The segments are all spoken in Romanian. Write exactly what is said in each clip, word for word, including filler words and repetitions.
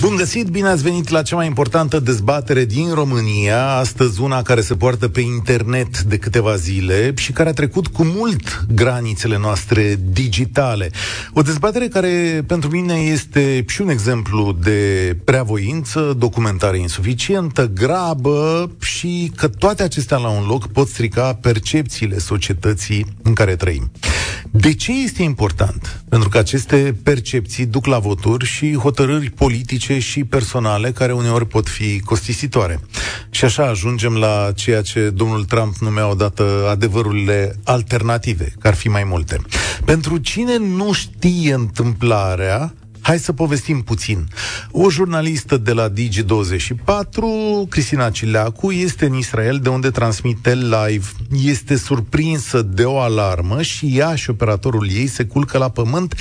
Bun găsit, bine ați venit la cea mai importantă dezbatere din România. Astăzi una care se poartă pe internet de câteva zile și care a trecut cu mult granițele noastre digitale. O dezbatere care pentru mine este și un exemplu de preavoință, documentare insuficientă, grabă și că toate acestea la un loc pot strica percepțiile societății în care trăim. De ce este important? Pentru că aceste percepții duc la voturi și hotărâri politice și personale care uneori pot fi costisitoare. Și așa ajungem la ceea ce domnul Trump numea odată adevărurile alternative, că ar fi mai multe. Pentru cine nu știe întâmplarea, hai să povestim puțin. O jurnalistă de la Digi douăzeci și patru, Cristina Cileacu, este în Israel, de unde transmite live. Este surprinsă de o alarmă și ea și operatorul ei se culcă la pământ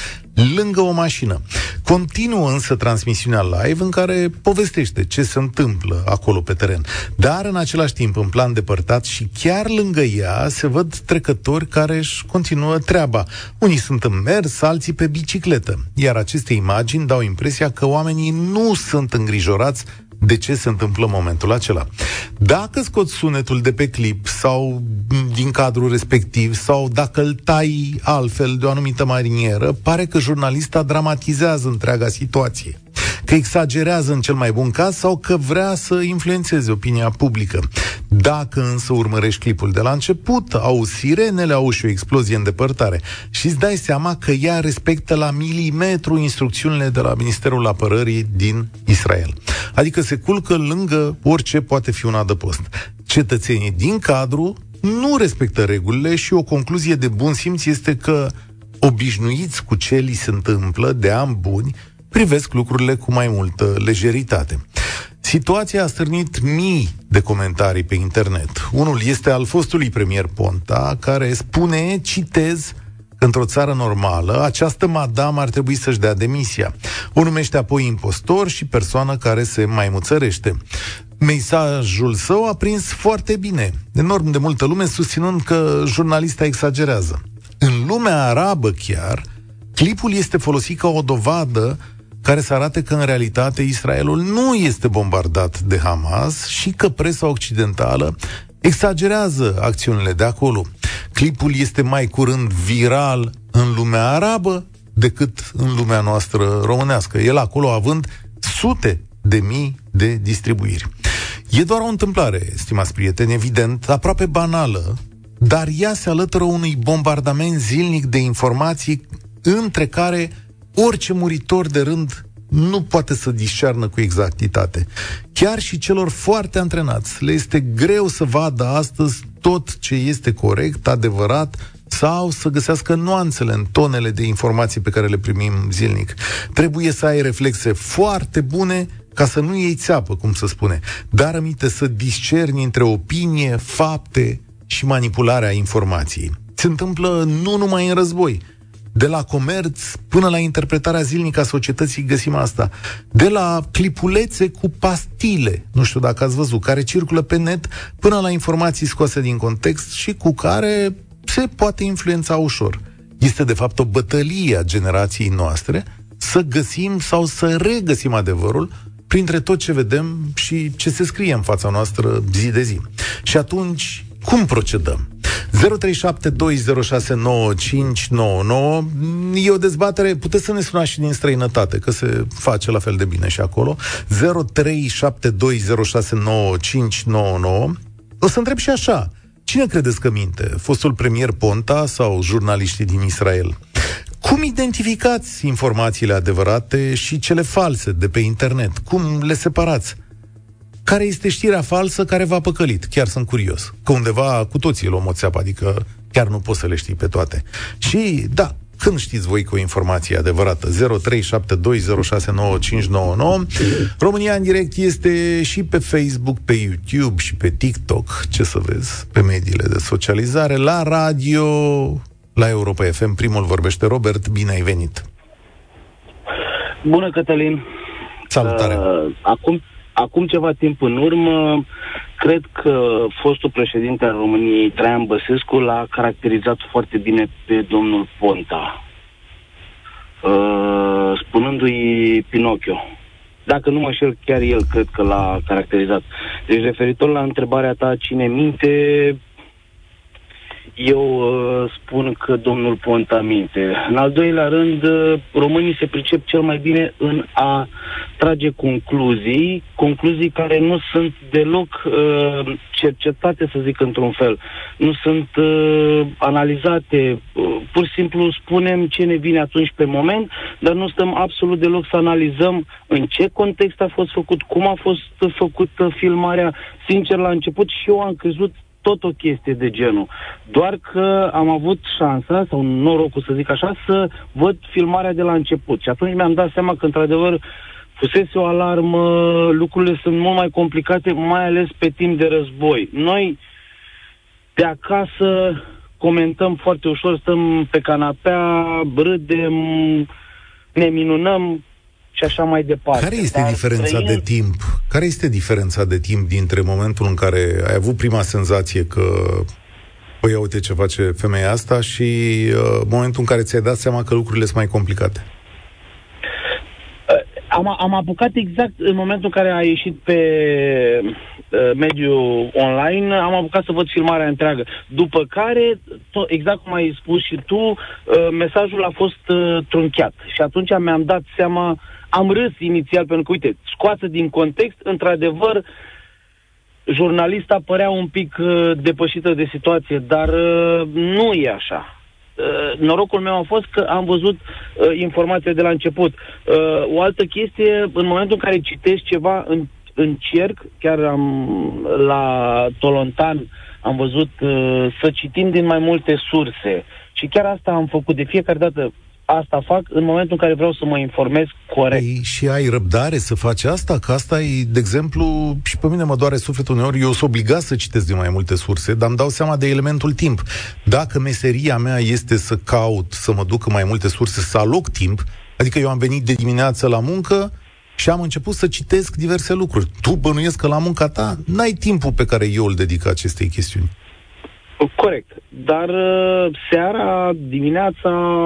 lângă o mașină. Continuă însă transmisiunea live în care povestește ce se întâmplă acolo pe teren. Dar în același timp, în plan depărtat și chiar lângă ea, se văd trecători care își continuă treaba. Unii sunt în mers, alții pe bicicletă. Iar aceste imagini dau impresia că oamenii nu sunt îngrijorați de ce se întâmplă în momentul acela. Dacă scoți sunetul de pe clip sau din cadrul respectiv sau dacă îl tai altfel de o anumită manieră, pare că jurnalista dramatizează întreaga situație, că exagerează în cel mai bun caz sau că vrea să influențeze opinia publică. Dacă însă urmărești clipul de la început, auzi sirenele, auzi și o explozie în depărtare și îți dai seama că ea respectă la milimetru instrucțiunile de la Ministerul Apărării din Israel. Adică se culcă lângă orice poate fi un adăpost. Cetățenii din cadru nu respectă regulile și o concluzie de bun simț este că, obișnuiți cu ce li se întâmplă de ani buni, privesc lucrurile cu mai multă lejeritate. Situația a stârnit mii de comentarii pe internet. Unul este al fostului premier Ponta, care spune, citez, că într-o țară normală, această madame ar trebui să-și dea demisia. O numește apoi impostor și persoană care se maimuțărește. Mesajul său a prins foarte bine, enorm de multă lume, susținând că jurnalista exagerează. În lumea arabă chiar, clipul este folosit ca o dovadă care să arate că în realitate Israelul nu este bombardat de Hamas și că presa occidentală exagerează acțiunile de acolo. Clipul este mai curând viral în lumea arabă decât în lumea noastră românească, el acolo având sute de mii de distribuiri. E doar o întâmplare, stimați prieteni, evident, aproape banală, dar ea se alătură unui bombardament zilnic de informații între care orice muritor de rând nu poate să discearnă cu exactitate. Chiar și celor foarte antrenați le este greu să vadă astăzi tot ce este corect, adevărat, sau să găsească nuanțele în tonele de informații pe care le primim zilnic. Trebuie să ai reflexe foarte bune ca să nu iei țeapă, cum se spune, dar aminte să discerni între opinie, fapte și manipularea informației. Se întâmplă nu numai în război. De la comerț până la interpretarea zilnică a societății găsim asta. De la clipulețe cu pastile, nu știu dacă ați văzut, care circulă pe net, până la informații scoase din context și cu care se poate influența ușor. Este de fapt o bătălie a generației noastre să găsim sau să regăsim adevărul printre tot ce vedem și ce se scrie în fața noastră zi de zi. Și atunci, cum procedăm? zero trei șapte doi zero șase nouă cinci nouă nouă. E o dezbatere, puteți să ne sunați și din străinătate, că se face la fel de bine și acolo. zero trei șapte doi zero șase nouă cinci nouă nouă. O să întreb și așa: cine credeți că minte? Fostul premier Ponta sau jurnaliștii din Israel? Cum identificați informațiile adevărate și cele false de pe internet? Cum le separați? Care este știrea falsă care v-a păcălit? Chiar sunt curios. Că undeva cu toții luăm o țeapă, adică chiar nu poți să le știi pe toate. Și, da, când știți voi cu o informație adevărată? zero trei șapte doi zero șase nouă cinci nouă nouă. România în direct este și pe Facebook, pe YouTube și pe TikTok, ce să vezi, pe mediile de socializare, la radio, la Europa F M. Primul vorbește Robert, bine ai venit! Bună, Cătălin! Salutare! Uh, acum Acum ceva timp în urmă cred că fostul președinte al României, Traian Băsescu, l-a caracterizat foarte bine pe domnul Ponta, uh, spunându-i Pinocchio. Dacă nu mă înșel, chiar el cred că l-a caracterizat. Deci, referitor la întrebarea ta, cine minte, eu uh, spun că domnul Ponta minte. În al doilea rând, uh, românii se pricep cel mai bine în a trage concluzii, concluzii care nu sunt deloc uh, cercetate, să zic într-un fel. Nu sunt uh, analizate. Uh, pur și simplu spunem ce ne vine atunci pe moment, dar nu stăm absolut deloc să analizăm în ce context a fost făcut, cum a fost făcută filmarea. Sincer, la început și eu am crezut tot o chestie de genul. Doar că am avut șansa, sau norocul să zic așa, să văd filmarea de la început. Și atunci mi-am dat seama că, într-adevăr, fusese o alarmă, lucrurile sunt mult mai complicate, mai ales pe timp de război. Noi, de acasă, comentăm foarte ușor, stăm pe canapea, râdem, ne minunăm și așa mai departe. Care este Dar diferența trăim... de timp? Care este diferența de timp dintre momentul în care ai avut prima senzație că păi, ia uite ce face femeia asta și uh, momentul în care ți-ai dat seama că lucrurile sunt mai complicate? Am, am apucat exact în momentul în care a ieșit pe uh, mediul online, am apucat să văd filmarea întreagă. După care, to- exact cum ai spus și tu, uh, mesajul a fost uh, trunchiat. Și atunci mi-am dat seama, am râs inițial, pentru că, uite, scoasă din context, într-adevăr, jurnalista părea un pic uh, depășită de situație, dar uh, nu e așa. Norocul meu a fost că am văzut uh, informația de la început. Uh, o altă chestie, în momentul în care citești ceva, în, încerc, chiar am la Tolontan am văzut uh, să citim din mai multe surse. Și chiar asta am făcut de fiecare dată. Asta fac în momentul în care vreau să mă informez corect. Ei, și ai răbdare să faci asta? Că asta e, de exemplu, și pe mine mă doare sufletul uneori, eu sunt obligat să citesc din mai multe surse, dar îmi dau seama de elementul timp. Dacă meseria mea este să caut, să mă duc în mai multe surse, să aloc timp, adică eu am venit de dimineață la muncă și am început să citesc diverse lucruri. Tu bănuiesc că la munca ta n-ai timpul pe care eu îl dedic acestei chestiuni. Corect. Dar seara, dimineața,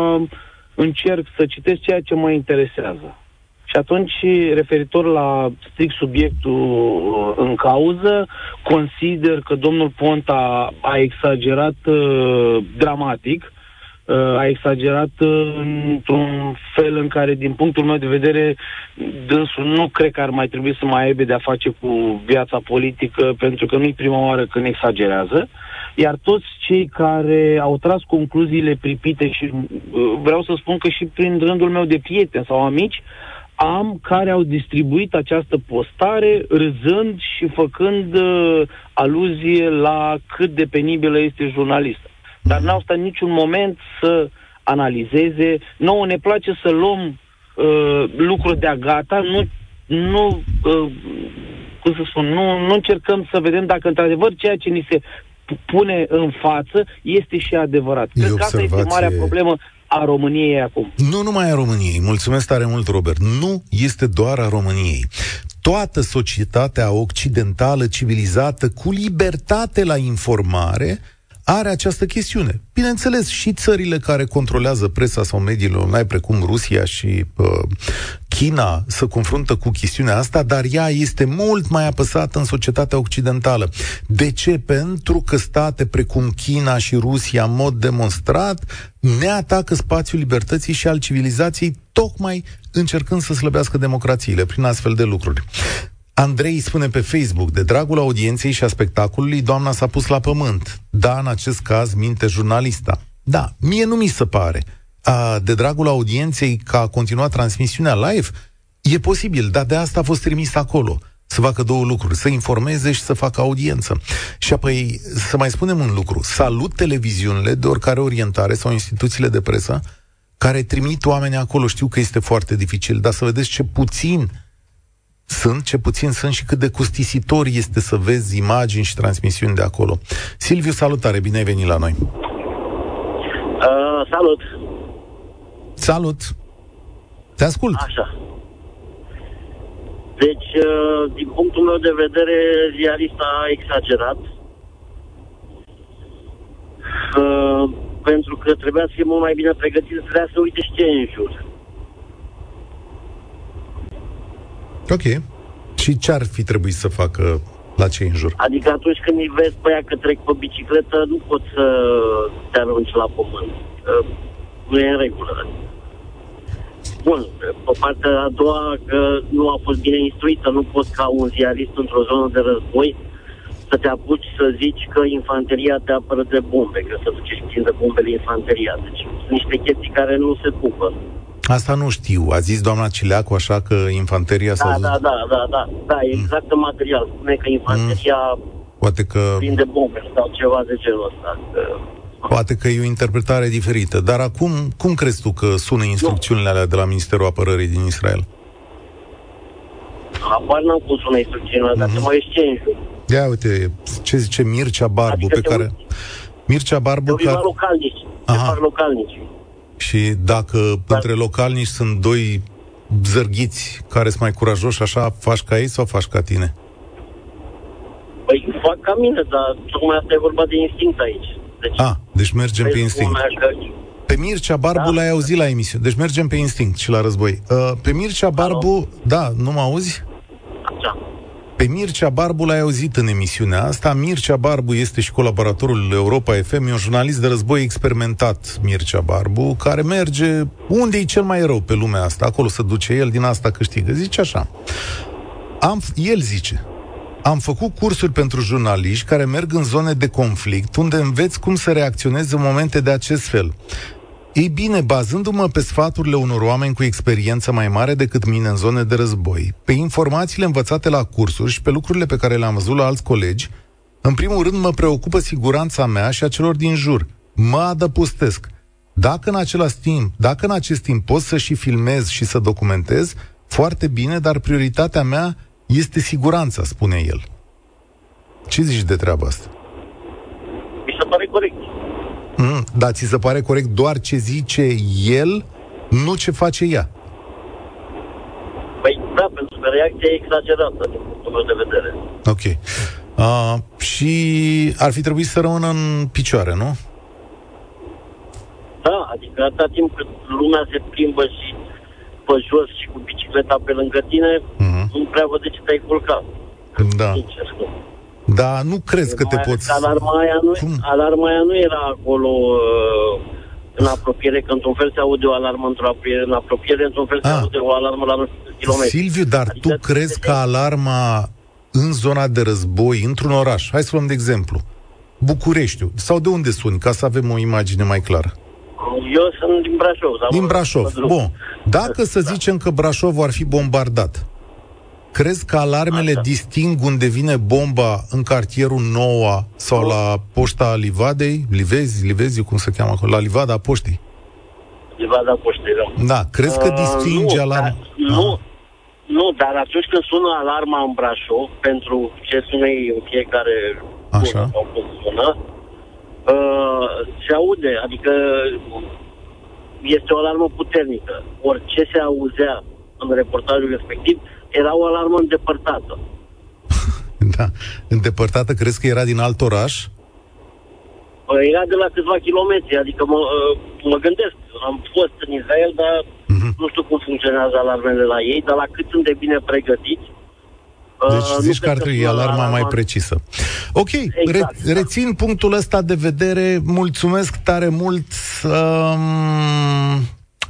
încerc să citesc ceea ce mă interesează. Și atunci, referitor la strict subiectul în cauză, consider că domnul Ponta a exagerat uh, dramatic, uh, a exagerat uh, într-un fel în care, din punctul meu de vedere, dânsul nu cred că ar mai trebui să mai aibă de-a face cu viața politică, pentru că nu-i prima oară când exagerează. Iar toți cei care au tras concluziile pripite și vreau să spun că și prin rândul meu de prieteni sau amici am care au distribuit această postare râzând și făcând uh, aluzie la cât de penibilă este jurnalistă. Dar n-au stat niciun moment să analizeze. Nouă ne place să luăm uh, lucruri de-a gata, nu... nu uh, cum să spun, nu, nu încercăm să vedem dacă într-adevăr ceea ce ni se pune în față este și adevărat. Cred că asta este marea problemă a României acum. Nu numai a României. Mulțumesc tare mult, Robert. Nu este doar a României. Toată societatea occidentală, civilizată, cu libertate la informare, are această chestiune. Bineînțeles, și țările care controlează presa sau mediile online, precum Rusia și uh, China, se confruntă cu chestiunea asta, dar ea este mult mai apăsată în societatea occidentală. De ce? Pentru că state precum China și Rusia, în mod demonstrat, ne atacă spațiul libertății și al civilizației, tocmai încercând să slăbească democrațiile prin astfel de lucruri. Andrei spune pe Facebook, de dragul audienței și a spectacolului, doamna s-a pus la pământ. Da, în acest caz, minte jurnalista. Da, mie nu mi se pare. A, de dragul audienței că a continuat transmisiunea live, e posibil, dar de asta a fost trimis acolo. Să facă două lucruri, să informeze și să facă audiență. Și apoi, să mai spunem un lucru, salut televiziunile de oricare orientare sau instituțiile de presă care trimit oamenii acolo. Știu că este foarte dificil, dar să vedeți ce puțin sunt, ce puțin sunt și cât de costisitor este să vezi imagini și transmisiuni de acolo. Silviu, salutare, bine ai venit la noi. Uh, salut. Salut. Te ascult. Așa. Deci, din punctul meu de vedere, ziarista a exagerat. Uh, pentru că trebuia să fie mult mai bine pregătit, trebuia să uite și ce în jur. Ok. Și ce ar fi trebuit să facă la cei în jur? Adică atunci când îi vezi pe aia că trec pe bicicletă, nu poți să te arunci la pământ. Uh, nu e în regulă. Bun, pe partea a doua, că nu a fost bine instruită, nu poți ca un ziarist într-o zonă de război să te apuci să zici că infanteria te apără de bombe, că să duci și puțin de bombele infanteria. Deci sunt niște chestii care nu se pupă. Asta nu știu. A zis doamna Cileacu așa că infanteria... Da, s-a da, da, da, da. Da, exact în mm. material. Spune că infanteria mm. poate că... prinde bombe sau ceva de genul ăsta. Poate că e o interpretare diferită. Dar acum, cum crezi tu că sună instrucțiunile alea de la Ministerul Apărării din Israel? Apar n-am cum sună instrucțiunile, mm-hmm. dar te mai ești ce Ia uite, ce zice Mircea Barbu, adică pe te care... Mircea Barbu... Te ca... localnici, Aha. te fac localnici. Și dacă dar... între localnici sunt doi zărghiți care sunt mai curajoși, așa faci ca ei sau faci ca tine? Păi fac ca mine, dar tocmai asta e vorba de instinct aici. Deci, ah, deci mergem pe instinct. Pe Mircea Barbu da. L-ai auzit la emisiune. Deci mergem pe instinct și la război. Uh, pe Mircea Barbu, Alo. Da, nu mă auzi? Așa. Pe Mircea Barbu l-ai auzit în emisiunea asta. Mircea Barbu este și colaboratorul Europa F M, e un jurnalist de război experimentat, Mircea Barbu, care merge unde e cel mai rău pe lumea asta, acolo se duce el, din asta câștigă. Zice așa. Am, el zice... Am făcut cursuri pentru jurnaliști care merg în zone de conflict, unde înveți cum să reacționezi în momente de acest fel. Ei bine, bazându-mă pe sfaturile unor oameni cu experiență mai mare decât mine în zone de război, pe informațiile învățate la cursuri și pe lucrurile pe care le-am văzut la alți colegi, în primul rând mă preocupă siguranța mea și a celor din jur. Mă adăpostesc. Dacă în același timp, dacă în acest timp pot să și filmez și să documentez, foarte bine, dar prioritatea mea este siguranța, spune el. Ce zici de treaba asta? Mi se pare corect. Mm, dar ți se pare corect doar ce zice el, nu ce face ea? Păi da, pentru că reacția e exagerată, din punctul meu de vedere. Ok. Uh, și ar fi trebuit să rămână în picioare, nu? Da, adică atâta timp cât lumea se plimbă și pe jos și cu bicicleta pe lângă tine... Mm. Nu prea văd de ce te-ai culcat. Da. Dar nu crezi că te poți... Alarma aia nu, alarma aia nu era acolo uh, în apropiere, că într-un fel se aude o alarmă într-o apropiere, în apropiere, într-un fel se ah. aude o alarmă la kilometri. Silviu, dar adică tu crezi că alarma în zona de război, într-un oraș, hai să luăm de exemplu, Bucureștiul, sau de unde suni, ca să avem o imagine mai clară? Eu sunt din Brașov. Din Brașov, bun. Dacă să da. zicem că Brașovul ar fi bombardat, crezi că alarmele Asta. disting unde vine bomba în cartierul Noua sau no. la poșta Livadei? Livezi, Livezi, cum se cheamă acolo? La Livada Poștei? Livada Poștei, da. Da, crezi că distinge uh, alarma? Nu, ah. nu, dar atunci când sună alarma în Brașov, pentru ce sună ei în fiecare Așa. Sau cum sună, uh, se aude, adică este o alarmă puternică. Orice se auzea în reportajul respectiv, era o alarmă îndepărtată. Da, îndepărtată, crezi că era din alt oraș? Era de la câțiva kilometri, adică mă, mă gândesc, am fost în Israel, dar uh-huh. nu știu cum funcționează alarmele la ei, dar la cât sunt de bine pregătiți. Deci uh, zici că ar trebui alarma, alarma mai precisă. Ok, exact, re- da. rețin punctul ăsta de vedere, mulțumesc tare mult. Um...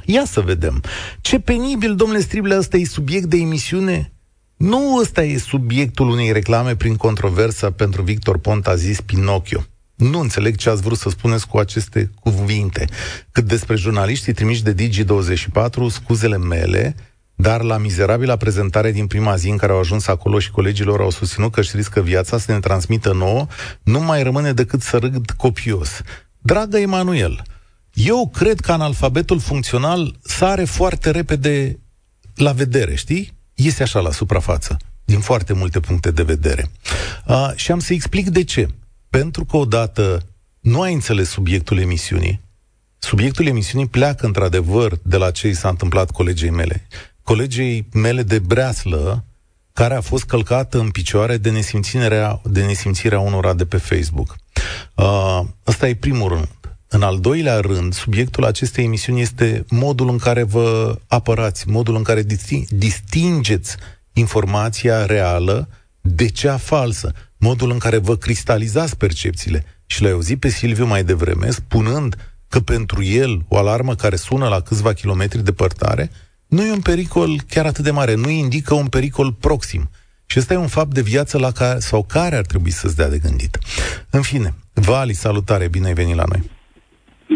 Ia să vedem. Ce penibil, domnule Striblea, ăsta e subiect de emisiune? Nu ăsta e subiectul unei reclame prin controversă pentru Victor Ponta, a zis Pinocchio. Nu înțeleg ce ați vrut să spuneți cu aceste cuvinte. Cât despre jurnaliștii trimiși de Digi douăzeci și patru, scuzele mele, dar la mizerabila prezentare din prima zi în care au ajuns acolo și colegilor au susținut că își riscă viața să ne transmită nouă, nu mai rămâne decât să râd copios. Dragă Emanuel, eu cred că analfabetul funcțional sare foarte repede la vedere, știi? Este așa la suprafață, din foarte multe puncte de vedere. Uh, și am să explic de ce. Pentru că odată nu ai înțeles subiectul emisiunii. Subiectul emisiunii pleacă într-adevăr de la ce i s-a întâmplat colegei mele. Colegei mele de breaslă care a fost călcată în picioare de nesimțirea, de nesimțirea unora de pe Facebook. Uh, ăsta e primul rând. În al doilea rând, subiectul acestei emisiuni este modul în care vă apărați, modul în care distingeți informația reală de cea falsă, modul în care vă cristalizați percepțiile. Și l-ai auzit pe Silviu mai devreme spunând că pentru el o alarmă care sună la câțiva kilometri departare nu e un pericol chiar atât de mare, nu indică un pericol proxim. Și ăsta e un fapt de viață la care, sau care ar trebui să-ți dea de gândit. În fine, Vali, salutare, bine ai venit la noi.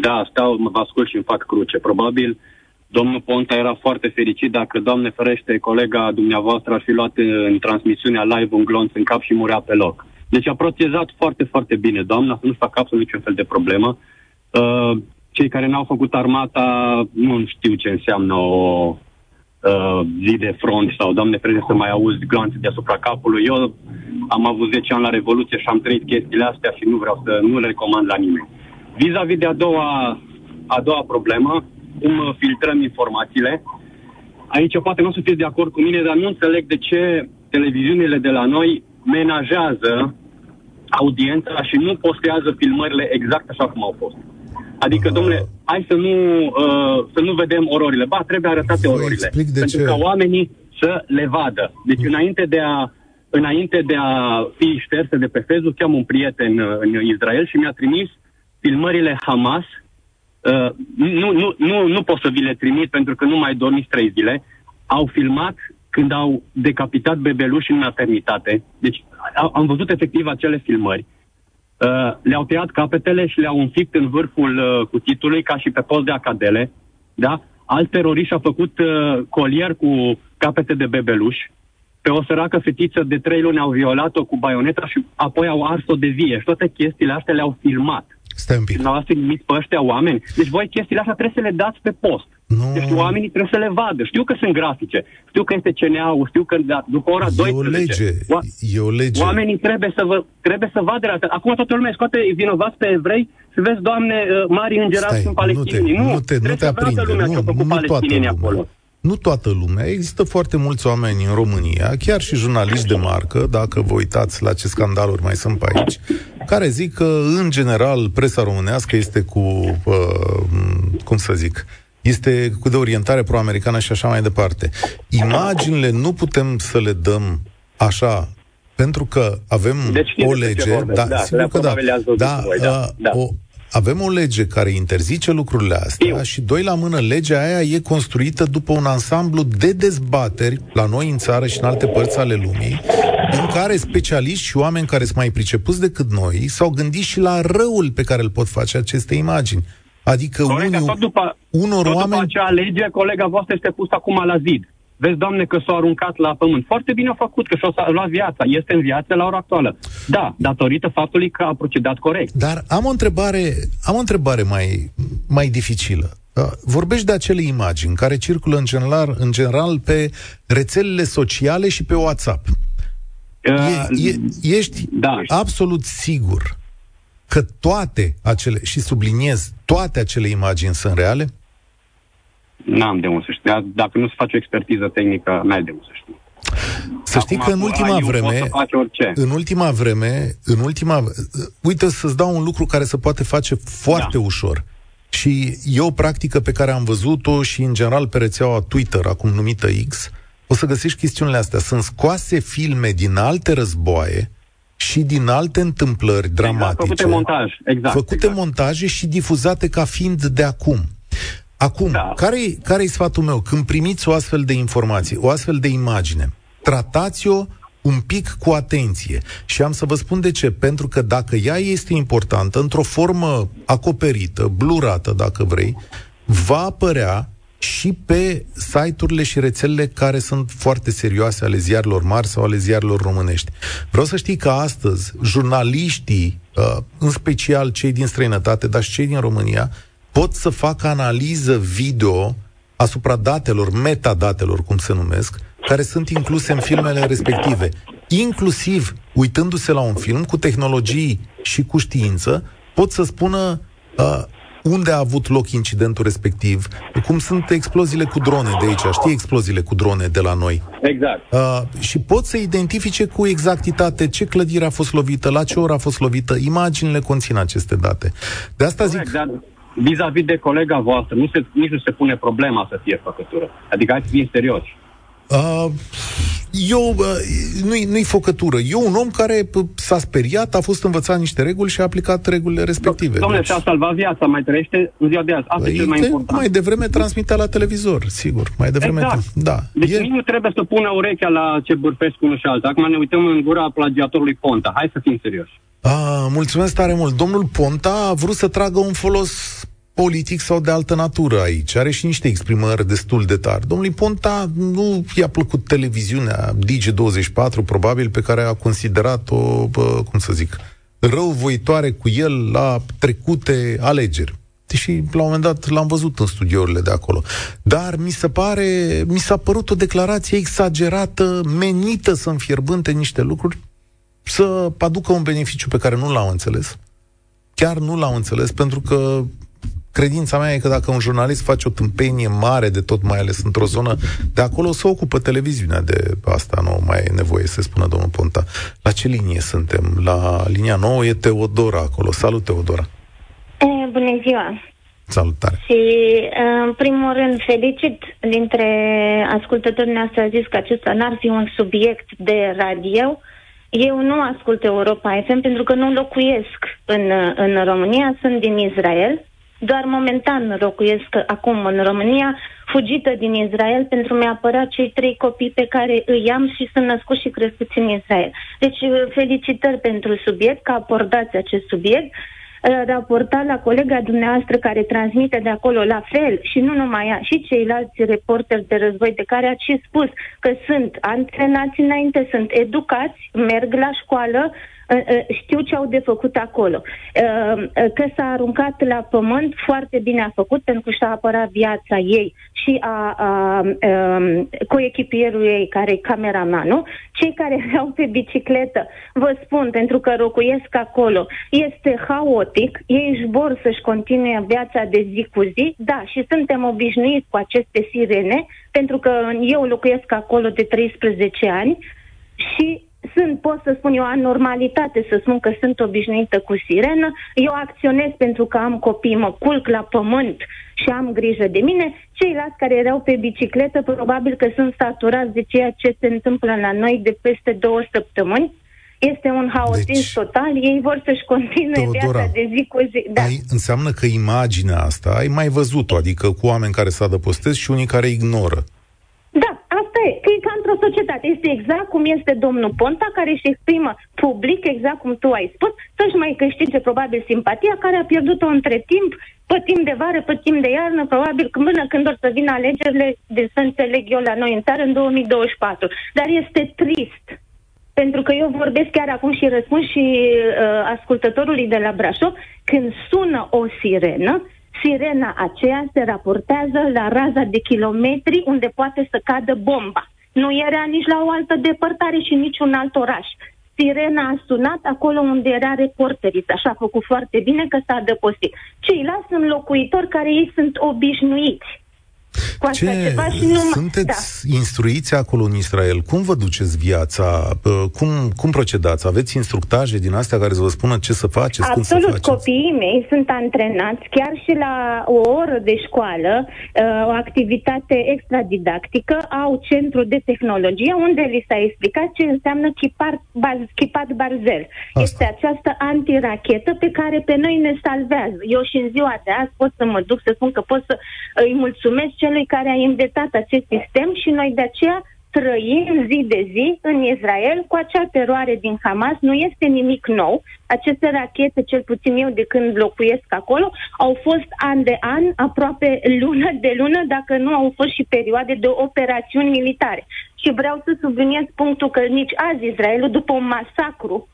Da, stau, mă ascult și îmi fac cruce. Probabil domnul Ponta era foarte fericit dacă, Doamne ferește, colega dumneavoastră ar fi luat în transmisiunea live un glonț în cap și murea pe loc. Deci a protejat foarte, foarte bine, doamna, să nu fac absolut niciun fel de problemă. Cei care n-au făcut armata nu știu ce înseamnă o zi de front sau, Doamne ferește, să mai auzi glonțe deasupra capului. Eu am avut zece ani la Revoluție și am trăit chestiile astea și nu vreau să nu le recomand la nimeni. Vis-a-vis de a doua, a doua problemă, cum filtrăm informațiile, aici poate nu o să fiți de acord cu mine, dar nu înțeleg de ce televiziunile de la noi menajează audiența și nu postează filmările exact așa cum au fost. Adică, uh, domnule, hai să nu, uh, să nu vedem ororile. Ba, trebuie arătate ororile, pentru ce? Ca oamenii să le vadă. Deci, înainte de a, înainte de a fi șterse de pe Facebook, am un prieten în, în Israel și mi-a trimis filmările Hamas. Uh, nu, nu, nu, nu pot să vi le trimit pentru că nu mai dormiți trei zile. Au filmat când au decapitat bebeluși în maternitate. Deci au, am văzut efectiv acele filmări. Uh, le-au tăiat capetele și le-au înfipt în vârful uh, cuțitului ca și pe post de acadele. Da? Alt terorist a făcut uh, colier cu capete de bebeluși. Pe o săracă fetiță de trei luni au violat-o cu baioneta și apoi au ars-o de vie. Și toate chestiile astea le-au filmat. Stai un pic. Când au primit pe ăștia oameni. Deci voi chestiile astea trebuie să le dați pe post. Nu. Deci oamenii trebuie să le vadă. Știu că sunt grafice, știu că este C N A-ul, știu că da, după ora doisprezece. E o lege. E o lege. Oamenii trebuie să, vă, trebuie să vadă. Acum toată lumea scoate vinovați pe evrei și vezi, Doamne, mari îngerați sunt palestinieni. Nu, nu te, nu, nu te aprinde. Lumea nu, nu toată lumea. Acolo. Nu toată lumea. Există foarte mulți oameni în România, chiar și jurnaliști de marcă, dacă vă uitați la ce scandaluri mai sunt pe aici, care zic că, în general, presa românească este cu, uh, cum să zic, este cu de orientare pro-americană și așa mai departe. Imaginile nu putem să le dăm așa, pentru că avem deci, o lege... Deci da, da, sigur că da. Da, voi, da, da. O, avem o lege care interzice lucrurile astea. Eu. Și doi la mână, legea aia e construită după un ansamblu de dezbateri la noi în țară și în alte părți ale lumii, în care specialiști și oameni care sunt mai pricepuți decât noi s-au gândit și la răul pe care îl pot face aceste imagini. Adică colega, unii, tot după, unor tot oameni... După acea lege, colega voastră este pus acum la zid. Vezi, Doamne, că s-a aruncat la pământ. Foarte bine a făcut, că și-a luat viața. Este în viață la ora actuală. Da, datorită faptului că a procedat corect. Dar am o întrebare, am o întrebare mai, mai dificilă. Vorbești de acele imagini care circulă în general, în general pe rețelele sociale și pe WhatsApp. Uh, e, e, ești da, absolut sigur că toate acele, și subliniez, toate acele imagini sunt reale? N-am de unde să știu. Dacă nu se face o expertiză tehnică, n-ai de unde să știu. Să știi că în ultima vreme, în ultima vreme, în ultima... Uite, să-ți dau un lucru care se poate face foarte da. ușor. Și e o practică pe care am văzut-o și, în general, pe rețeaua Twitter, acum numită X, o să găsești chestiunile astea. Sunt scoase filme din alte războaie și din alte întâmplări dramatice. Exact, făcute montaj. Exact, făcute exact. montaje și difuzate ca fiind de acum. Acum, da. care-i, care-i sfatul meu? Când primiți o astfel de informație, o astfel de imagine, tratați-o un pic cu atenție. Și am să vă spun de ce. Pentru că dacă ea este importantă, într-o formă acoperită, blurată, dacă vrei, va apărea și pe site-urile și rețelele care sunt foarte serioase ale ziarilor mari sau ale ziarilor românești. Vreau să știi că astăzi jurnaliștii, în special cei din străinătate, dar și cei din România, pot să facă analiză video asupra datelor, metadatelor, cum se numesc, care sunt incluse în filmele respective. Inclusiv, uitându-se la un film, cu tehnologii și cu știință, pot să spună uh, unde a avut loc incidentul respectiv, cum sunt exploziile cu drone de aici, știi, exploziile cu drone de la noi. Exact. Uh, și pot să identifice cu exactitate ce clădire a fost lovită, la ce oră a fost lovită, imaginile conțin aceste date. De asta zic... Exact. Vis-a-vis de colega voastră, nu se, nici nu se pune problema să fie făcătură. Adică hai să fim serioși. Uh, eu, uh, nu-i, nu-i făcătură. Eu un om care p- s-a speriat, a fost învățat niște reguli și a aplicat regulile respective. Dom'le, deci... și-a salvat viața, mai trăiește în ziua de azi. Asta e cel mai important. Mai devreme transmitea la televizor, sigur. Mai devreme exact. Trans... Da. Deci e... nu trebuie să pună urechea la ce bârfesc unul și altul. Acum ne uităm în gura plagiatorului Ponta. Hai să fim serioși. Ah, mulțumesc tare mult. Domnul Ponta a vrut să tragă un folos politic sau de altă natură aici. Are și niște exprimări destul de tari. Domnului Ponta nu i-a plăcut televiziunea Digi douăzeci și patru, probabil, pe care a considerat-o, bă, cum să zic, răuvoitoare cu el la trecute alegeri. Deși, la un moment dat, l-am văzut în studiourile de acolo. Dar mi se pare, mi s-a părut o declarație exagerată, menită să înfierbânte niște lucruri, să aducă un beneficiu pe care nu l-au înțeles. Chiar nu l-au înțeles, pentru că credința mea e că dacă un jurnalist face o tâmpenie mare de tot, mai ales într-o zonă, de acolo se ocupă televiziunea de asta, nu mai e nevoie să spună domnul Ponta. La ce linie suntem? La linia nouă e Teodora acolo. Salut, Teodora! E, bună ziua! Salutare! Și, în primul rând, felicit dintre ascultătorii noastre, a zis că acesta n-ar fi un subiect de radio. Eu nu ascult Europa F M pentru că nu locuiesc în, în România, sunt din Israel. Doar momentan locuiesc acum în România, fugită din Israel pentru mi-a apărat cei trei copii pe care îi am și sunt născuți și crescuți în Israel. Deci felicitări pentru subiect, că abordați acest subiect. Raportat la colega dumneavoastră care transmite de acolo la fel și nu numai ea, și ceilalți reporteri de război de care ați și spus că sunt antrenați înainte, sunt educați, merg la școală, știu ce au de făcut acolo. Că s-a aruncat la pământ, foarte bine a făcut pentru că și-a apărat viața ei și a, a, a coechipierului ei, care e cameramanul. Cei care erau pe bicicletă, vă spun, pentru că locuiesc acolo, este haotic, ei își vor să-și continue viața de zi cu zi, da, și suntem obișnuiți cu aceste sirene, pentru că eu locuiesc acolo de treisprezece ani și sunt, pot să spun, eu am normalitate să spun că sunt obișnuită cu sirenă, eu acționez pentru că am copii, mă culc la pământ și am grijă de mine. Ceilalți care erau pe bicicletă probabil că sunt saturați de ceea ce se întâmplă la noi de peste două săptămâni. Este un haotism deci, total, ei vor să-și continue Teodora, viața de zi cu zi. Da. Ai, înseamnă că imaginea asta ai mai văzut-o, adică cu oameni care se adăpostez și unii care ignoră. Da, asta e, că e ca într-o societate. Este exact cum este domnul Ponta, care își exprimă public, exact cum tu ai spus, să-și mai câștige probabil simpatia, care a pierdut-o între timp, pe timp de vară, pe timp de iarnă, probabil până când or să vină alegerile, de să înțeleg eu la noi în țară, în două mii douăzeci și patru. Dar este trist, pentru că eu vorbesc chiar acum și răspund și uh, ascultătorului de la Brașov, când sună o sirenă, sirena aceea se raportează la raza de kilometri unde poate să cadă bomba. Nu era nici la o altă depărtare și nici un alt oraș. Sirena a sunat acolo unde era reporterița. Așa a făcut foarte bine că s-a adăpostit. Ceilalți sunt locuitori care ei sunt obișnuiți cu așa Ce? ceva și nu mai... Sunteți da. instruiți acolo în Israel? Cum vă duceți viața? Cum, cum procedați? Aveți instructaje din astea care să vă spună ce să faceți? Absolut, cum să faceți? Copiii mei sunt antrenați chiar și la o oră de școală, o activitate extradidactică, au centru de tehnologie unde li s-a explicat ce înseamnă chipat, baz, chipat barzel. Asta. Este această antirachetă pe care pe noi ne salvează. Eu și în ziua de azi pot să mă duc să spun că pot să îi mulțumesc celui care a inventat acest sistem și noi de aceea trăim zi de zi în Israel cu acea teroare din Hamas. Nu este nimic nou. Aceste rachete, cel puțin eu de când locuiesc acolo, au fost an de an, aproape lună de lună, dacă nu au fost și perioade de operațiuni militare. Și vreau să subliniez punctul că nici azi Israelul, după un masacru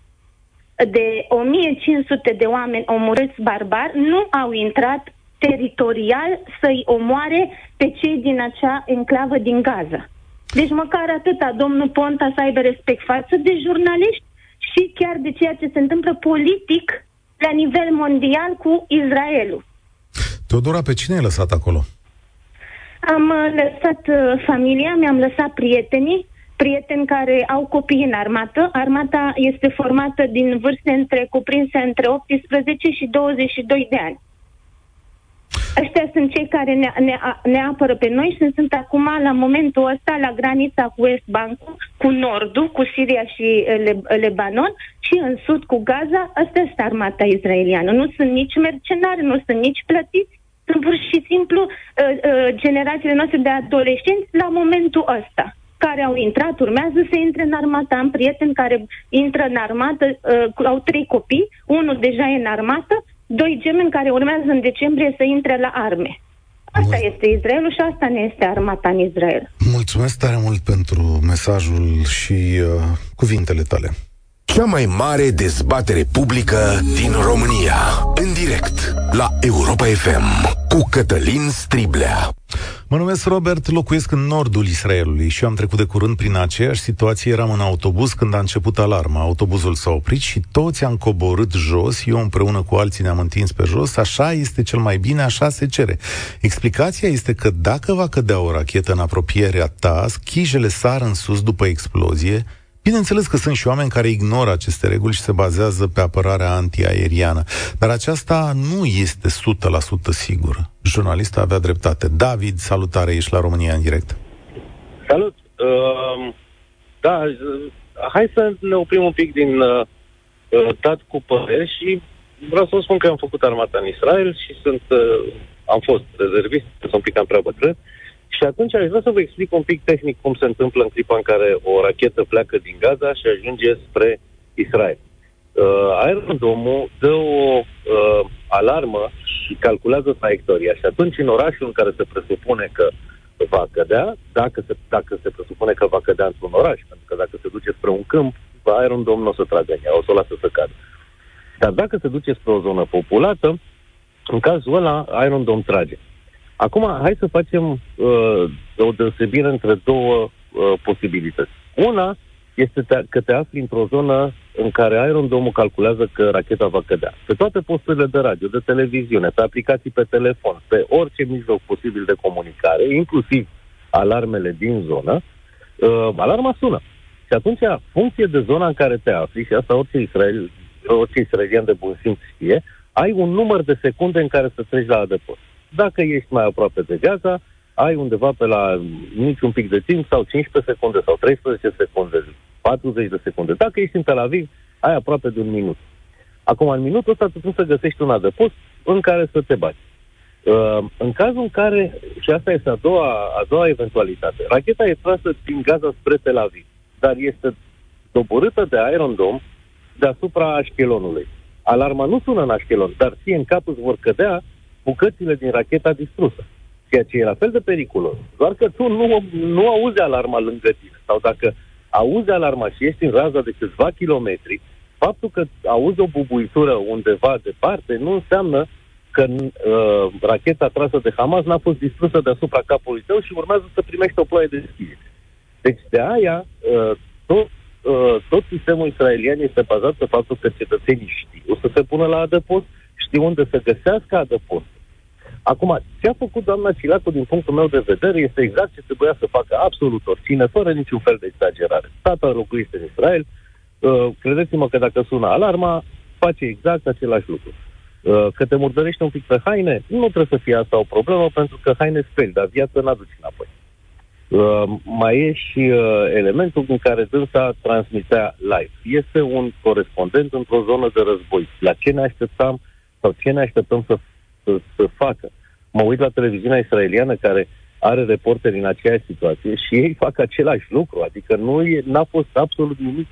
de o mie cinci sute de oameni omorâți barbar, nu au intrat teritorial să-i omoare pe cei din acea enclavă din Gaza. Deci măcar atâta, domnul Ponta, să aibă respect față de jurnaliști și chiar de ceea ce se întâmplă politic la nivel mondial cu Israelul. Teodora, pe cine ai lăsat acolo? Am lăsat familia, mi-am lăsat prietenii, prieteni care au copii în armată. Armata este formată din vârste între, cuprinse între optsprezece și douăzeci și doi de ani. Ăștia sunt cei care ne, ne, ne apără pe noi și sunt acum, la momentul ăsta, la granița cu West Bank, cu Nordul, cu Siria și Le, Lebanon și în sud cu Gaza. Asta este armata israeliană. Nu sunt nici mercenari, nu sunt nici plătiți, sunt pur și simplu uh, uh, generațiile noastre de adolescenți la momentul ăsta, care au intrat, urmează să intre în armată. Am prieteni care intră în armată, uh, au trei copii, unul deja e în armată, doi gemeni care urmează în decembrie să intre la arme. Asta Mul- este Israelul și asta ne este armata în Israel. Mulțumesc tare mult pentru mesajul și uh, cuvintele tale. Cea mai mare dezbatere publică din România, în direct la Europa F M, cu Cătălin Striblea. Mă numesc Robert, locuiesc în nordul Israelului și am trecut de curând prin aceeași situație. Eram în autobuz când a început alarma. Autobuzul s-a oprit și toți am coborât jos. Eu împreună cu alții ne-am întins pe jos. Așa este cel mai bine, așa se cere. Explicația este că dacă va cădea o rachetă în apropierea ta, schijele sar în sus după explozie. Bineînțeles că sunt și oameni care ignoră aceste reguli și se bazează pe apărarea antiaeriană, dar aceasta nu este o sută la sută sigură. Jurnalista avea dreptate. David, salutare, ești la România în direct. Salut! Uh, da, hai să ne oprim un pic din uh, dat cu păreri și vreau să spun că am făcut armata în Israel și sunt, uh, am fost rezervist, sunt un pic am prea bătrân. Și atunci aș vrea să vă explic un pic tehnic cum se întâmplă în clipa în care o rachetă pleacă din Gaza și ajunge spre Israel. Uh, Iron Dome dă o uh, alarmă și calculează traiectoria. Și atunci în orașul în care se presupune că va cădea, dacă se, dacă se presupune că va cădea într-un oraș, pentru că dacă se duce spre un câmp, Iron Dome nu o să tragă în ea, o să o lasă să cadă. Dar dacă se duce spre o zonă populată, în cazul ăla Iron Dome trage. Acum, hai să facem uh, o deosebire între două uh, posibilități. Una este te- că te afli într-o zonă în care Iron Dome calculează că racheta va cădea. Pe toate posturile de radio, de televiziune, pe aplicații pe telefon, pe orice mijloc posibil de comunicare, inclusiv alarmele din zonă, uh, alarma sună. Și atunci, funcție de zona în care te afli, și asta orice israel, orice israelian de bun simț știe, ai un număr de secunde în care să treci la adăpost. Dacă ești mai aproape de Gaza, ai undeva pe la nici un pic de timp, sau cincisprezece secunde, sau treisprezece secunde, patruzeci de secunde. Dacă ești în Tel Aviv, ai aproape de un minut. Acum, în minutul ăsta, tu trebuie să găsești un adăpost în care să te bați. Uh, în cazul în care, și asta este a doua, a doua eventualitate, racheta e trasă din Gaza spre Tel Aviv, dar este doborâtă de Iron Dome deasupra Ashkelonului. Alarma nu sună în Ashkelon, dar ție în cap îți vor cădea bucățile din racheta distrusă, ceea ce e la fel de periculos, doar că tu nu, nu auzi alarma lângă tine, sau dacă auzi alarma și ești în raza de câțiva kilometri, faptul că auzi o bubuitură undeva departe nu înseamnă că uh, racheta trasă de Hamas n-a fost distrusă deasupra capului tău și urmează să primești o ploaie de schize. Deci de aia uh, tot, uh, tot sistemul israelian este bazat pe faptul că cetățenii știu să se pună la adăpost, știu unde să găsească adăpost. Acum, ce a făcut doamna Cileacu, din punctul meu de vedere, este exact ce trebuia să facă absolut oricine, fără niciun fel de exagerare. Tata locuiește în Israel, uh, credeți-mă că dacă sună alarma, face exact același lucru. Uh, că te murdărești un pic pe haine, nu trebuie să fie asta o problemă, pentru că haine speli, dar viața n-aduci înapoi. Uh, mai e și uh, elementul în care dânsa transmitea live. Este un corespondent într-o zonă de război. La ce ne așteptam sau ce ne așteptăm să Să, să facă. Mă uit la televiziunea israeliană care are reporteri în aceeași situație și ei fac același lucru, adică nu e, n-a fost absolut nimic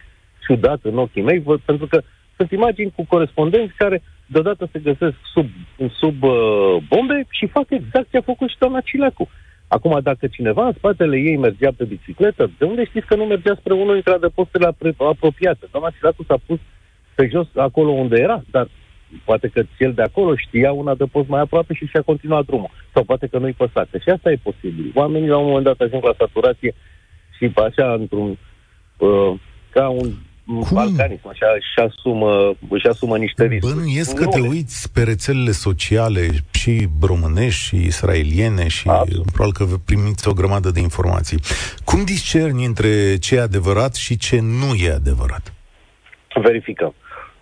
ciudat în ochii mei, vă, pentru că sunt imagini cu corespondenți care deodată se găsesc sub, sub uh, bombe și fac exact ce a făcut și doamna Cileacu. Acum, dacă cineva în spatele ei mergea pe bicicletă, de unde știți că nu mergea spre unul dintre adăpostele apropiate? Doamna Cileacu s-a pus pe jos acolo unde era, dar poate că cel de acolo știa un adăpost mai aproape și și-a continuat drumul. Sau poate că nu-i păsate. Și asta e posibil. Oamenii la un moment dat ajung la saturație și așa, într-un, uh, ca un balcanism, așa, își asumă, își asumă niște riscuri. Bănuiesc că te uiți pe rețelele sociale și românești și israeliene și A. probabil că primiți o grămadă de informații. Cum discerni între ce e adevărat și ce nu e adevărat? Verificăm.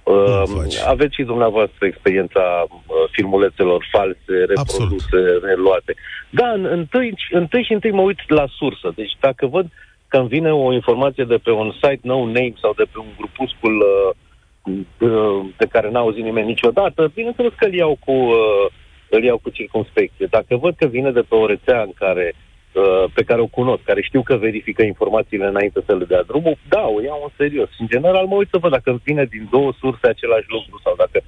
Uh, aveți și dumneavoastră experiența filmulețelor false, reproduse, reluate. Da, în, întâi, întâi și întâi mă uit la sursă. Deci dacă văd că îmi vine o informație de pe un site no-name sau de pe un grupuscul uh, de care n-a auzit nimeni niciodată, bineînțeles că îl iau cu, uh, îl iau cu circumspecție. Dacă văd că vine de pe o rețea în care, uh, pe care o cunosc, care știu că verifică informațiile înainte să le dea drumul, da, o iau în serios. În general mă uit să văd dacă îmi vine din două surse același lucru sau dacă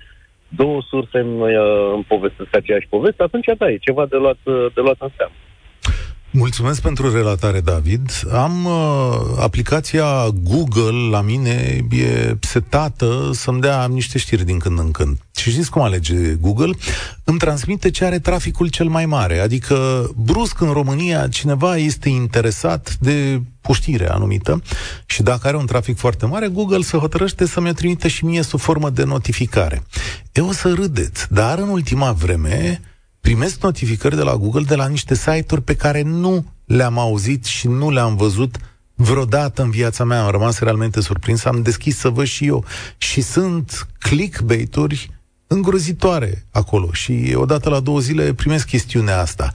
două surse îmi, uh, îmi povestesc aceeași poveste, atunci da, e ceva de luat, de luat în seamă. Mulțumesc pentru relatare, David. Am uh, aplicația Google la mine, e setată să-mi dea niște știri din când în când. Și știți cum alege Google? Îmi transmite ce are traficul cel mai mare. Adică, brusc în România, cineva este interesat de o știre anumită și dacă are un trafic foarte mare, Google se hotărăște să mi-o trimită și mie sub formă de notificare. Eu o să râdeți, dar în ultima vreme primesc notificări de la Google de la niște site-uri pe care nu le-am auzit și nu le-am văzut vreodată în viața mea. Am rămas realmente surprins, am deschis să văd și eu. Și sunt clickbait-uri îngrozitoare acolo. Și odată la două zile primesc chestiunea asta.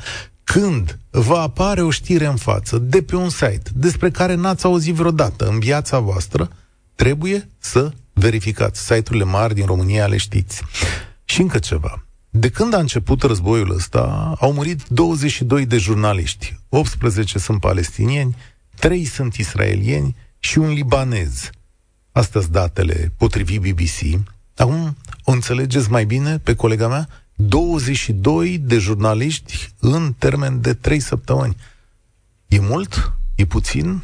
Când va apare o știre în față, de pe un site, despre care n-ați auzit vreodată în viața voastră, trebuie să verificați. Site-urile mari din România le știți. Și încă ceva. De când a început războiul ăsta, au murit douăzeci și doi de jurnaliști. optsprezece sunt palestinieni, trei sunt israelieni și un libanez. Astea sunt datele potrivit B B C. Acum o înțelegeți mai bine pe colega mea? douăzeci și doi de jurnaliști în termen de trei săptămâni. E mult? E puțin?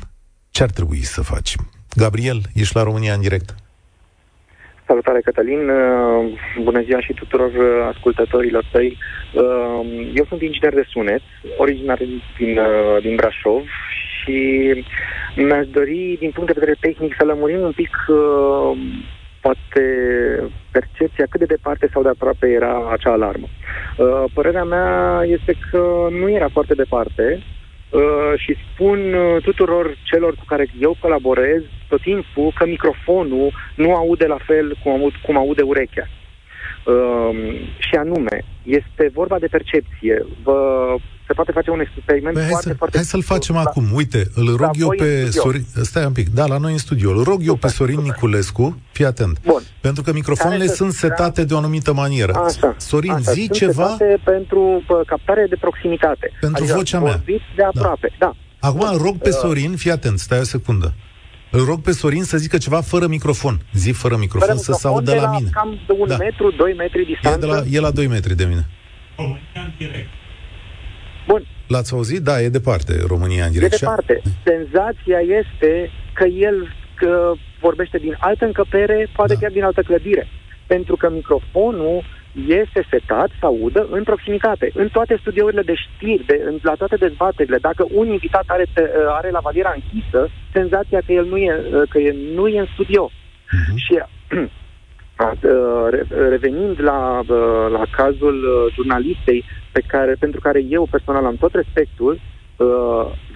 Ce ar trebui să facem? Gabriel, ești la România în direct. Salutare, Cătălin, bună ziua și tuturor ascultătorilor tăi. Eu sunt inginer de sunet, originar din, din Brașov și mi-aș dori, din punct de vedere tehnic, să lămurim un pic poate percepția cât de departe sau de aproape era acea alarmă. Părerea mea este că nu era foarte departe și spun tuturor celor cu care eu colaborez tot timpul că microfonul nu aude la fel cum aude, cum aude urechea. Um, și anume, este vorba de percepție. Vă, se poate face un experiment păi foarte, să, foarte... Hai să-l facem la, acum. Uite, îl rog eu pe Sorin... Stai un pic. Da, la noi în studio. Îl rog eu pe Sorin Niculescu. Fii atent. Bun. Pentru că microfoanele sunt setate de o anumită manieră. Așa, Sorin, așa, zi ceva... pentru captare de proximitate. Pentru adică vocea mea. De aproape. Da. Da. Acum îl rog pe Sorin. Fii atent. Stai o secundă. Îl rog pe Sorin să zică ceva fără microfon. Zi fără microfon, fără să microfon, se audă de la, la mine. Cam de un da. metru, doi metri distanță. E, la, e la doi metri de mine. România în direct. Bun. L-ați auzit? Da, e departe România în direct. E departe. Senzația este că el că vorbește din altă încăpere, poate da. chiar din altă clădire. Pentru că microfonul este setat să audă în proximitate. În toate studiourile de știri, de, în, la toate dezbaterile, dacă un invitat are, are lavadiera închisă, senzația că el nu e, că el nu e în studio. Uh-huh. Și revenind la, la cazul jurnalistei, pe care, pentru care eu personal am tot respectul,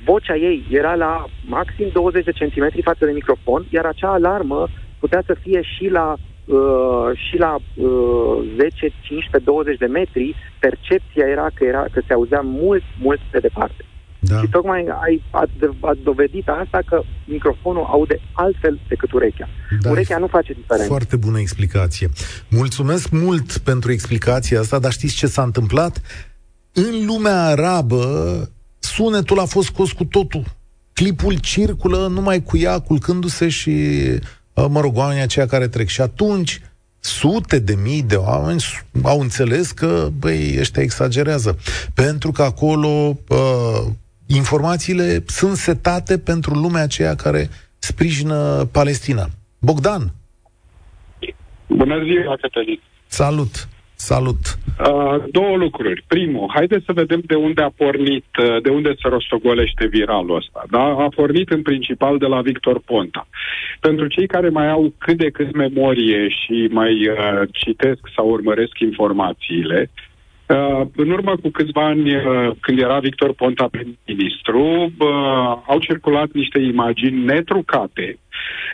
vocea ei era la maxim douăzeci de centimetri față de microfon, iar acea alarmă putea să fie și la Uh, și la uh, zece, cincisprezece, douăzeci de metri, percepția era că, era că se auzea mult, mult de departe. Da. Și tocmai ai, ați, ați dovedit asta că microfonul aude altfel decât urechea. Da, urechea nu face diferență. Foarte bună explicație. Mulțumesc mult pentru explicația asta, dar știți ce s-a întâmplat? În lumea arabă, sunetul a fost scos cu totul. Clipul circulă numai cu ea culcându-se și... mă rog, oamenii aceia care trec. Și atunci, sute de mii de oameni au înțeles că, băi, ăștia exagerează. Pentru că acolo uh, informațiile sunt setate pentru lumea aceea care sprijină Palestina. Bogdan! Bună ziua, Cătălin! Salut! Salut! Uh, două lucruri. Primul, haideți să vedem de unde a pornit, de unde se rostogolește viralul ăsta. Da? A pornit în principal de la Victor Ponta. Pentru cei care mai au cât de cât memorie și mai uh, citesc sau urmăresc informațiile, Uh, în urmă cu câțiva ani, uh, când era Victor Ponta prim-ministru, uh, au circulat niște imagini netrucate.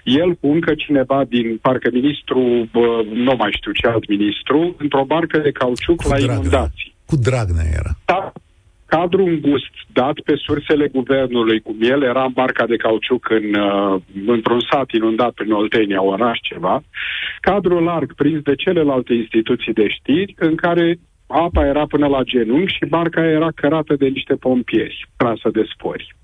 El cu încă cineva din, parcă ministru, uh, nu mai știu ce alt ministru, într-o barcă de cauciuc cu la Dragnea. Inundații. Cu Dragnea era. Da, cadru îngust dat pe sursele guvernului, cum el era barca de cauciuc în, uh, într-un sat inundat prin Oltenia, oraș ceva, cadru larg prins de celelalte instituții de știri, în care apa era până la genunchi și barca era cărată de niște pompieri, trasă de spori.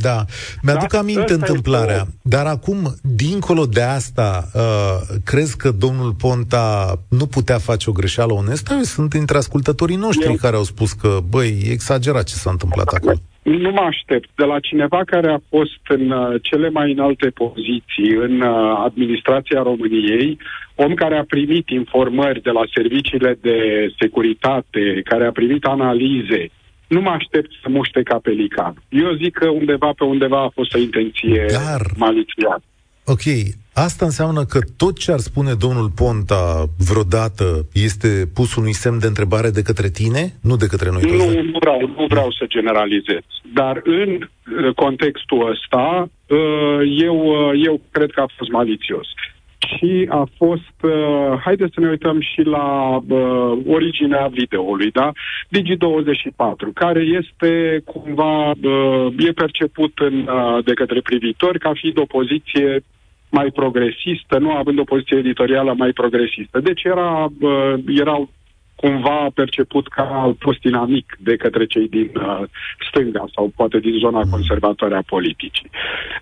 Da, mi-aduc da, aminte întâmplarea. Dar acum, dincolo de asta, uh, crezi că domnul Ponta nu putea face o greșeală onestă? Sunt dintre ascultătorii noștri Eu... care au spus că, băi, exagerat ce s-a întâmplat acolo. Nu mă aștept de la cineva care a fost în cele mai înalte poziții în administrația României, om care a primit informări de la serviciile de securitate, care a primit analize. Nu mă aștept să muște ca pelican. Eu zic că undeva pe undeva a fost o intenție Dar... malițioasă. Ok, asta înseamnă că tot ce ar spune domnul Ponta vreodată este pus unui semn de întrebare de către tine, nu de către noi? Nu, nu vreau, nu vreau să generalizez, dar în contextul ăsta eu, eu cred că a fost malițios. Și a fost, uh, haideți să ne uităm și la uh, originea videoului, da? Digi douăzeci și patru, care este cumva, uh, e perceput în, uh, de către privitori ca fiind o poziție mai progresistă, nu având o poziție editorială mai progresistă. Deci era, uh, erau cumva perceput ca fost dinamic de către cei din uh, stânga sau poate din zona conservatoare a politicii.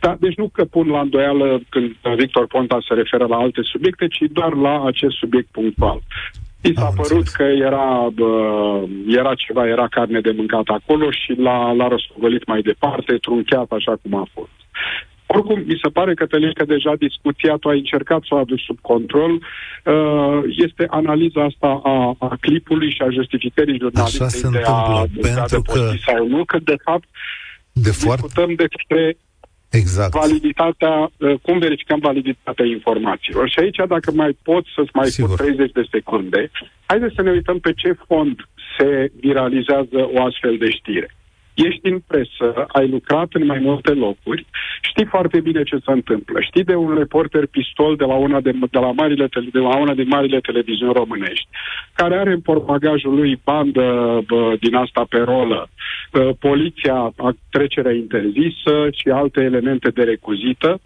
Da, deci nu că pun la îndoială când Victor Ponta se referă la alte subiecte, ci doar la acest subiect punctual. I s-a părut că era, uh, era ceva, era carne de mâncat acolo și l-a, l-a răsfăgălit mai departe, trunchiat așa cum a fost. Oricum, mi se pare, Cătălin, că deja discuția, tu ai încercat să o aduci sub control, este analiza asta a, a clipului și a justificării jurnalistului de a pentru de că sau nu, că de fapt de discutăm foarte... despre exact. validitatea, cum verificăm validitatea informațiilor. Și aici, dacă mai pot să-ți mai Sigur. pun treizeci de secunde, haideți să ne uităm pe ce fond se viralizează o astfel de știre. Ești în presă, ai lucrat în mai multe locuri, știi foarte bine ce se întâmplă. Știi de un reporter pistol de la una, de, de la marile, de la una din marile televiziuni românești, care are în portbagajul lui bandă bă, din asta pe rolă, bă, poliția, trecerea interzisă și alte elemente de recuzită,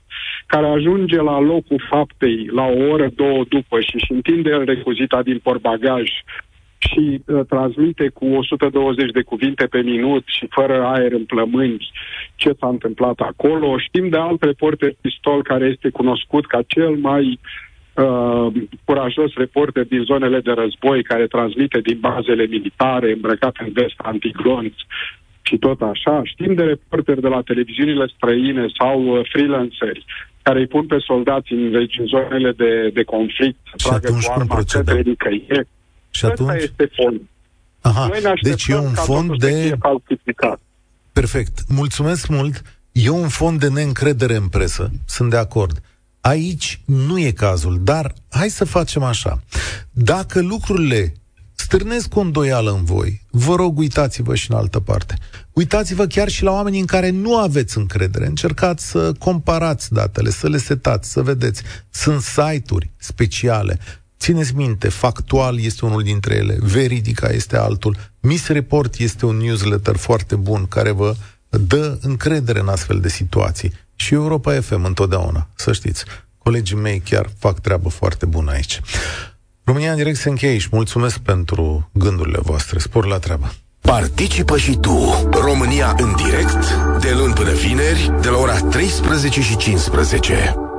care ajunge la locul faptei la o oră, două după și își întinde recuzita din portbagaj, și uh, transmite cu o sută douăzeci de cuvinte pe minut și fără aer în plămâni ce s-a întâmplat acolo. Știm de alt reporter pistol care este cunoscut ca cel mai uh, curajos reporter din zonele de război, care transmite din bazele militare, îmbrăcat în vest antiglonț și tot așa. Știm de reporteri de la televiziunile străine sau uh, freelanceri care îi pun pe soldați în, deci, în zonele de, de conflict să tragă cu arma către nicăieri. Și atunci... este fond. Aha, deci e un fond de... Perfect. Mulțumesc mult. E un fond de neîncredere în presă. Sunt de acord. Aici nu e cazul, dar hai să facem așa. Dacă lucrurile stârnesc o îndoială în voi, vă rog, uitați-vă și în altă parte. Uitați-vă chiar și la oamenii în care nu aveți încredere. Încercați să comparați datele, să le setați, să vedeți. Sunt site-uri speciale. Țineți minte, Factual este unul dintre ele, Veridica este altul, Miss Report este un newsletter foarte bun care vă dă încredere în astfel de situații. Și Europa F M întotdeauna, să știți. Colegii mei chiar fac treabă foarte bună aici. România în direct se încheie aici. Mulțumesc pentru gândurile voastre. Spor la treabă. Participă și tu, România în direct, de luni până vineri, de la ora treisprezece și cincisprezece.